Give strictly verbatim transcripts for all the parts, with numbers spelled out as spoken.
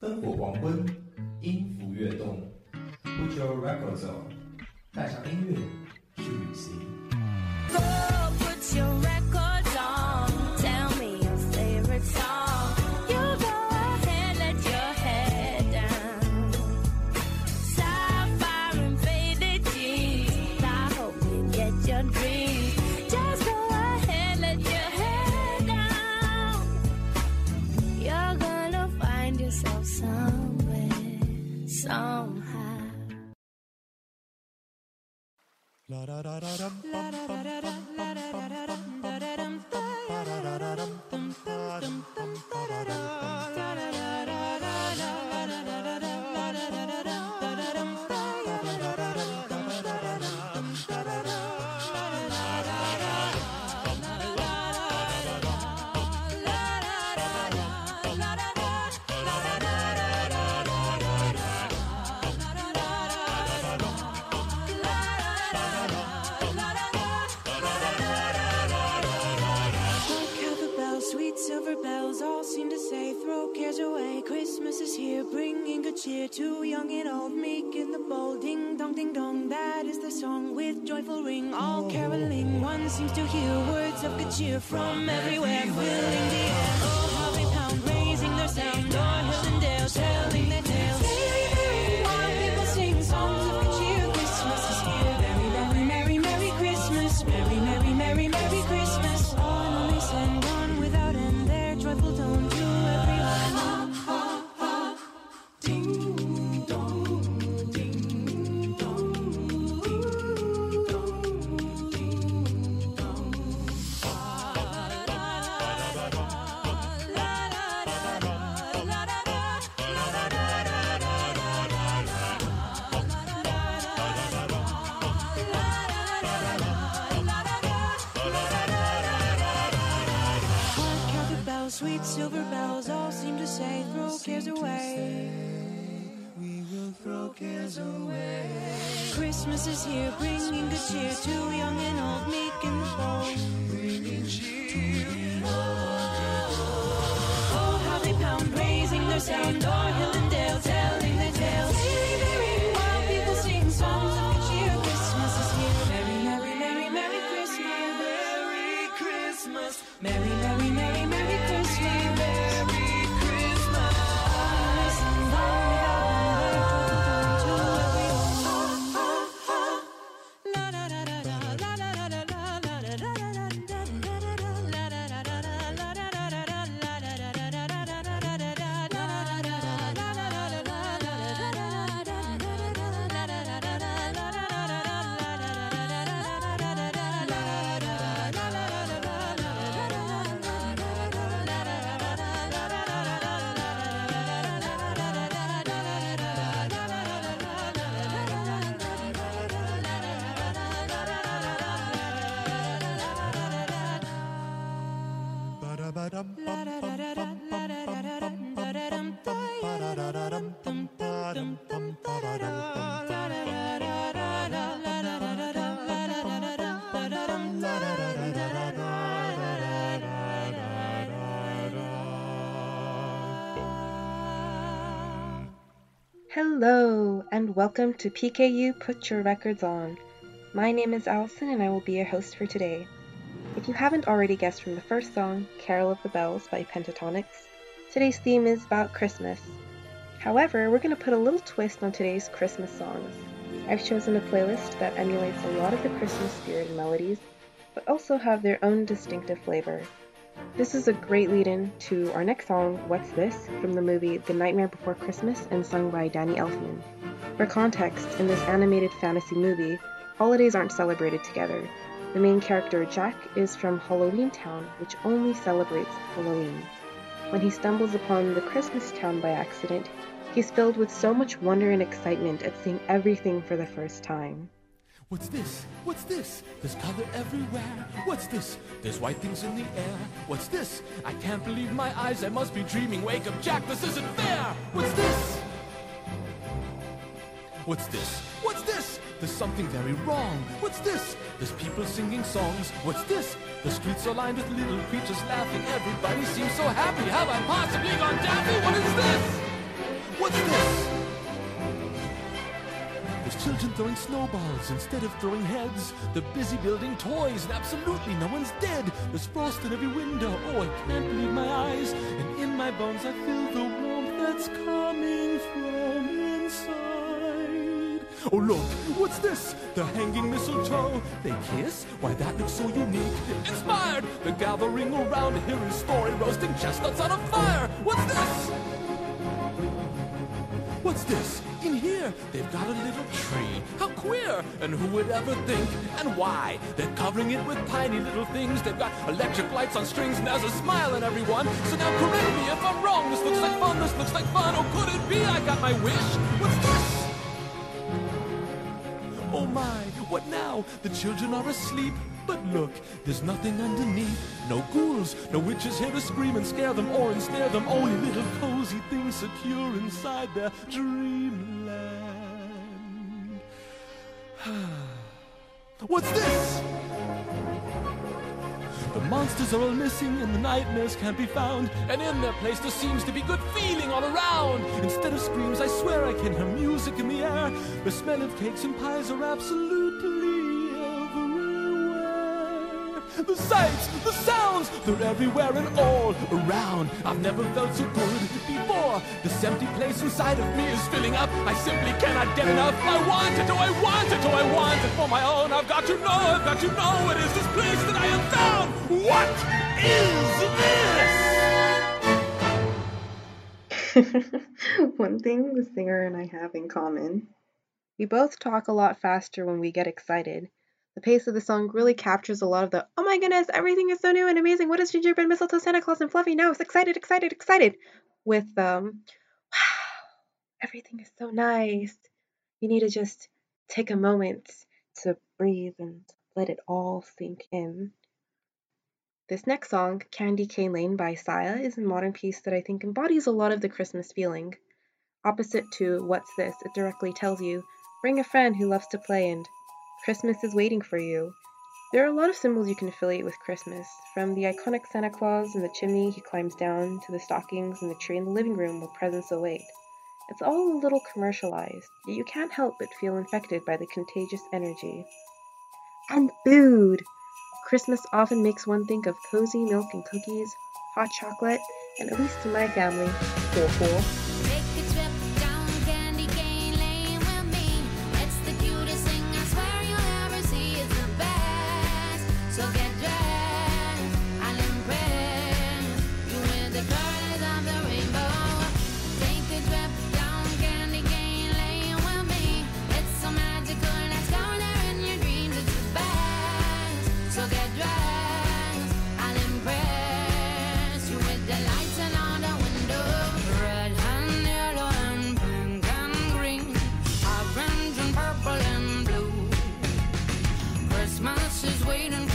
灯火黄昏，音符跃动 ，Put your records on， 带上音乐去旅行。Oh, put your records on, tell me your favorite song. You go ahead, let your head down. Sapphire and faded jeans. I hope you get your dreams. Just go ahead, let your head down. You're gonna find yourself somewhere, somehow.La da da da da da da da da da da da da.Too young and old, meek in the bold, ding-dong, ding-dong, that is the song with joyful ring, all caroling. One seems to hear words of good cheer from everywhere, filling the air. Oh, how they pound, raising their sound, o'er hills and dales, telling their tales. Merry, merry, wild people sing songs of good cheer. Christmas is here. Merry, merry, merry, merry Christmas. Merry, merry, merry, merry Christmas. On, on they send, on without end, their joyful tone to everyone.Sweet silver bells all seem to say, throw cares away. We will throw cares away. Christmas is here, bringing good cheer to young and old, meek and bold. Bringing cheer. Oh, how they pound, raising their sound, o'er hill and dale, telling their tales. Merry, merry, wild people sing songs of good cheer. Christmas is here. Merry, merry, merry, merry Christmas. Merry Christmas. Merry, merry, merry, merry Christmas.Hello, and welcome to P K U Put Your Records On. My name is Alison, and I will be your host for today. If you haven't already guessed from the first song, Carol of the Bells by Pentatonix, today's theme is about Christmas. However, we're going to put a little twist on today's Christmas songs. I've chosen a playlist that emulates a lot of the Christmas spirit and melodies, but also have their own distinctive flavor. This is a great lead-in to our next song, What's This?, from the movie The Nightmare Before Christmas and sung by Danny Elfman. For context, in this animated fantasy movie, holidays aren't celebrated together. The main character, Jack, is from Halloween Town, which only celebrates Halloween. When he stumbles upon the Christmas town by accident, he's filled with so much wonder and excitement at seeing everything for the first time.What's this? What's this? There's color everywhere. What's this? There's white things in the air. What's this? I can't believe my eyes. I must be dreaming. Wake up, Jack. This isn't fair. What's this? What's this? What's this? There's something very wrong. What's this? There's people singing songs. What's this? The streets are lined with little creatures laughing. Everybody seems so happy. Have I possibly gone daffy? What is this? What's this? There's children throwing snowballs instead of throwing heads. They're busy building toys and absolutely no one's dead. There's frost in every window. Oh, I can't believe my eyes. And in my bones I feel the warmth that's coming from inside. Oh, look, what's this? The hanging mistletoe. They kiss? Why, that looks so unique. Inspired! They're gathering around to hear his story, roasting chestnuts on a fire. What's this? What's this? In here, they've got a little tree. How queer! And who would ever think? And why? They're covering it with tiny little things. They've got electric lights on strings, and there's a smile on everyone. So now correct me if I'm wrong. This looks like fun, this looks like fun. Oh, could it be I got my wish? What's this? Oh my, what now? The children are asleep. But look, there's nothing underneath. No ghouls, no witches here to scream and scare them or ensnare them. Only little cozy things secure inside their dreamland. What's this? The monsters are all missing and the nightmares can't be found. And in their place there seems to be good feeling all around. Instead of screams, I swear I can hear music in the air. The smell of cakes and pies are absolutely... The sights, the sounds, they're everywhere and all around. I've never felt so good before. This empty place inside of me is filling up. I simply cannot get enough. I want it, oh I want it, oh I want it for my own. I've got to know, I've got to know. It is this place that I have found. What is this? One thing the singer and I have in common. We both talk a lot faster when we get excited. The pace of the song really captures a lot of the, oh my goodness, everything is so new and amazing. What is gingerbread, mistletoe, Santa Claus, and Fluffy? Now it's excited, excited, excited. With, um, wow, everything is so nice. You need to just take a moment to breathe and let it all sink in. This next song, Candy Cane Lane by Sia, is a modern piece that I think embodies a lot of the Christmas feeling. Opposite to What's This, it directly tells you, bring a friend who loves to play and Christmas is waiting for you. There are a lot of symbols you can affiliate with Christmas, from the iconic Santa Claus and the chimney he climbs down, to the stockings and the tree in the living room where presents await. It's all a little commercialized, yet you can't help but feel infected by the contagious energy. And food! Christmas often makes one think of cozy milk and cookies, hot chocolate, and at least to my family, cool cool. Green.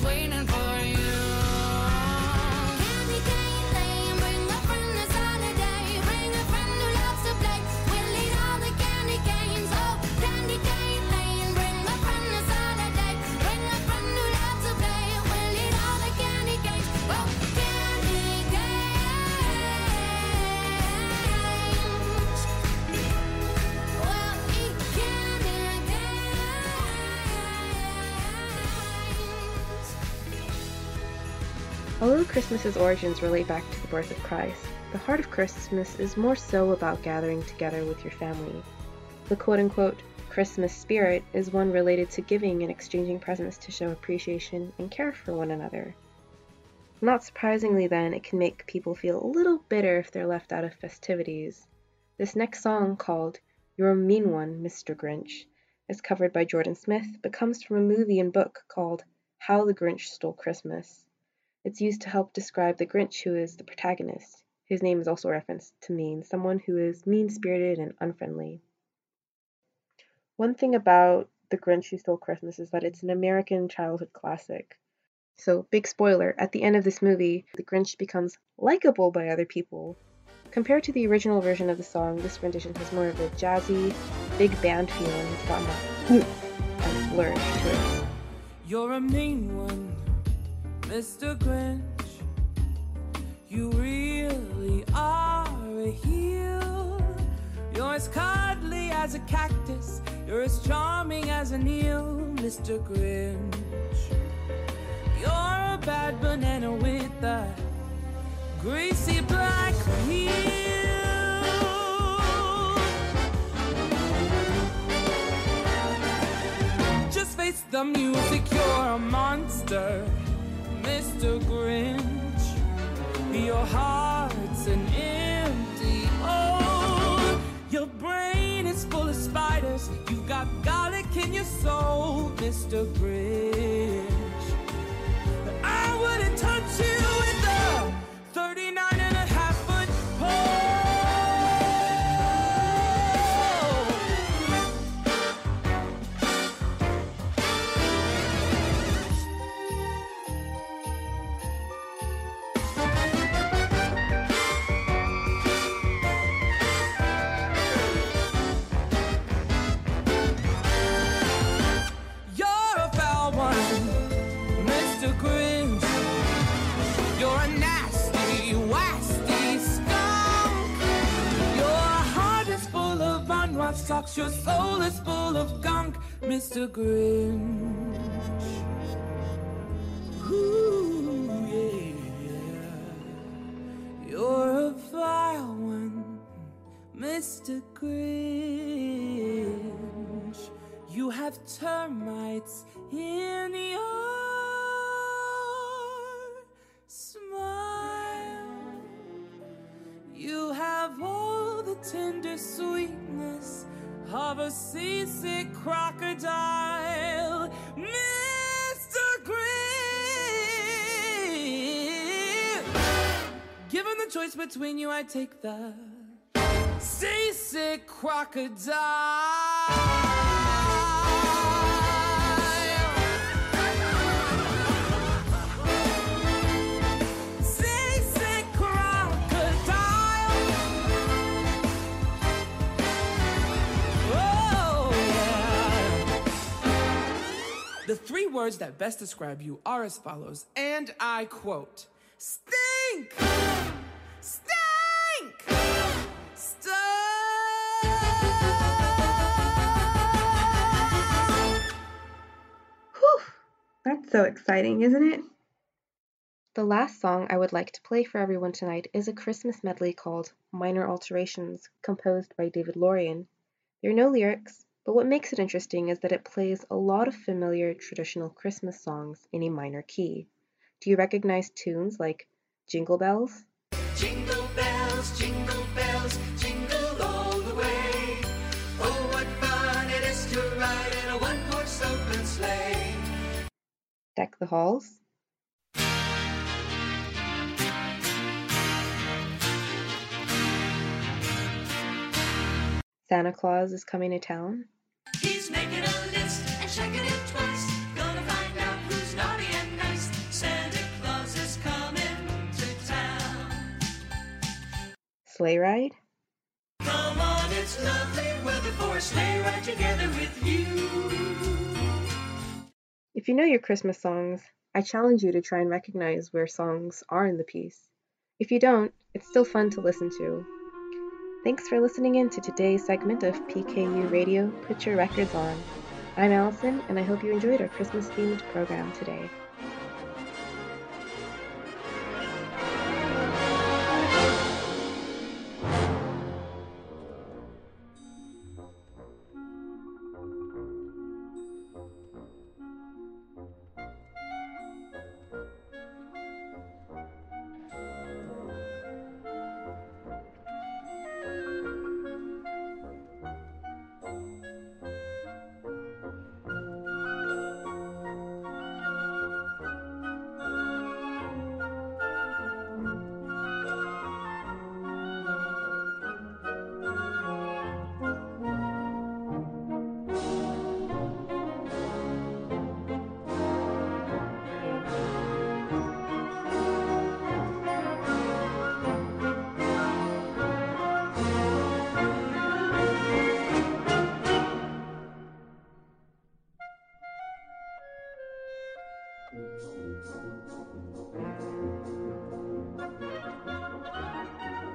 just waiting for you. Candy cane lane, bring a friend that's on a day. Bring a friend who loves to play. We'll eat all the candy canes. Oh, candy cane lane, bring a friend that's on a day. Bring a friend who loves to play. We'll eat all the candy canes. Oh, candy canes. We'll eat candy canes. Although Christmas's origins relate back to the birth of Christ, the heart of Christmas is more so about gathering together with your family. The quote-unquote Christmas spirit is one related to giving and exchanging presents to show appreciation and care for one another. Not surprisingly then, it can make people feel a little bitter if they're left out of festivities. This next song, called You're a Mean One, Mister Grinch, is covered by Jordan Smith, but comes from a movie and book called How the Grinch Stole Christmas. It's used to help describe the Grinch, who is the protagonist. His name is also referenced to mean someone who is mean-spirited and unfriendly. One thing about The Grinch Who Stole Christmas is that it's an American childhood classic. So, big spoiler, at the end of this movie, the Grinch becomes likable by other people. Compared to the original version of the song, this rendition has more of a jazzy, big band feel, and it's got more and flourish to it. You're a mean one, Mister Grinch. You really are a heel. You're as cuddly as a cactus. You're as charming as an eel, Mister Grinch. You're a bad banana with a greasy black heel. Just face the music, you're a monster, Mister Grinch. Your heart's an empty hole. Your brain is full of spiders. You've got garlic in your soul, Mister Grinch. I wouldn't touch you with a thirty-nine and a half foot pole. You're a foul one, Mister Grinch. You're a nasty, wasty skunk. Your heart is full of unwashed socks. Your soul is full of gunk, Mister Grinch. Ooh, yeah. You're a vile one, Mister Grinch. You have termites in your smile. You have all the tender sweetness of a seasick crocodile, Mister Grinch. Given the choice between you, I take the seasick crocodile. The three words that best describe you are as follows, and I quote, stink, stink, stink. Whew, that's so exciting, isn't it? The last song I would like to play for everyone tonight is a Christmas medley called Minor Alterations, composed by David Lorien. There are no lyrics, but what makes it interesting is that it plays a lot of familiar traditional Christmas songs in a minor key. Do you recognize tunes like Jingle Bells? Jingle bells, jingle bells, jingle all the way. Oh, what fun it is to ride in a one-horse open sleigh. Deck the Halls. Santa Claus Is Coming to Town. He's making a list and checking it twice. Gonna find out who's naughty and nice. sleigh ride? Come on, it's lovely weather for a sleigh ride together with you. If you know your Christmas songs, I challenge you to try and recognize where songs are in the piece. If you don't, it's still fun to listen to. Thanks for listening in to today's segment of P K U Radio Put Your Records On. I'm Alison, and I hope you enjoyed our Christmas-themed program today.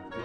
Thank you.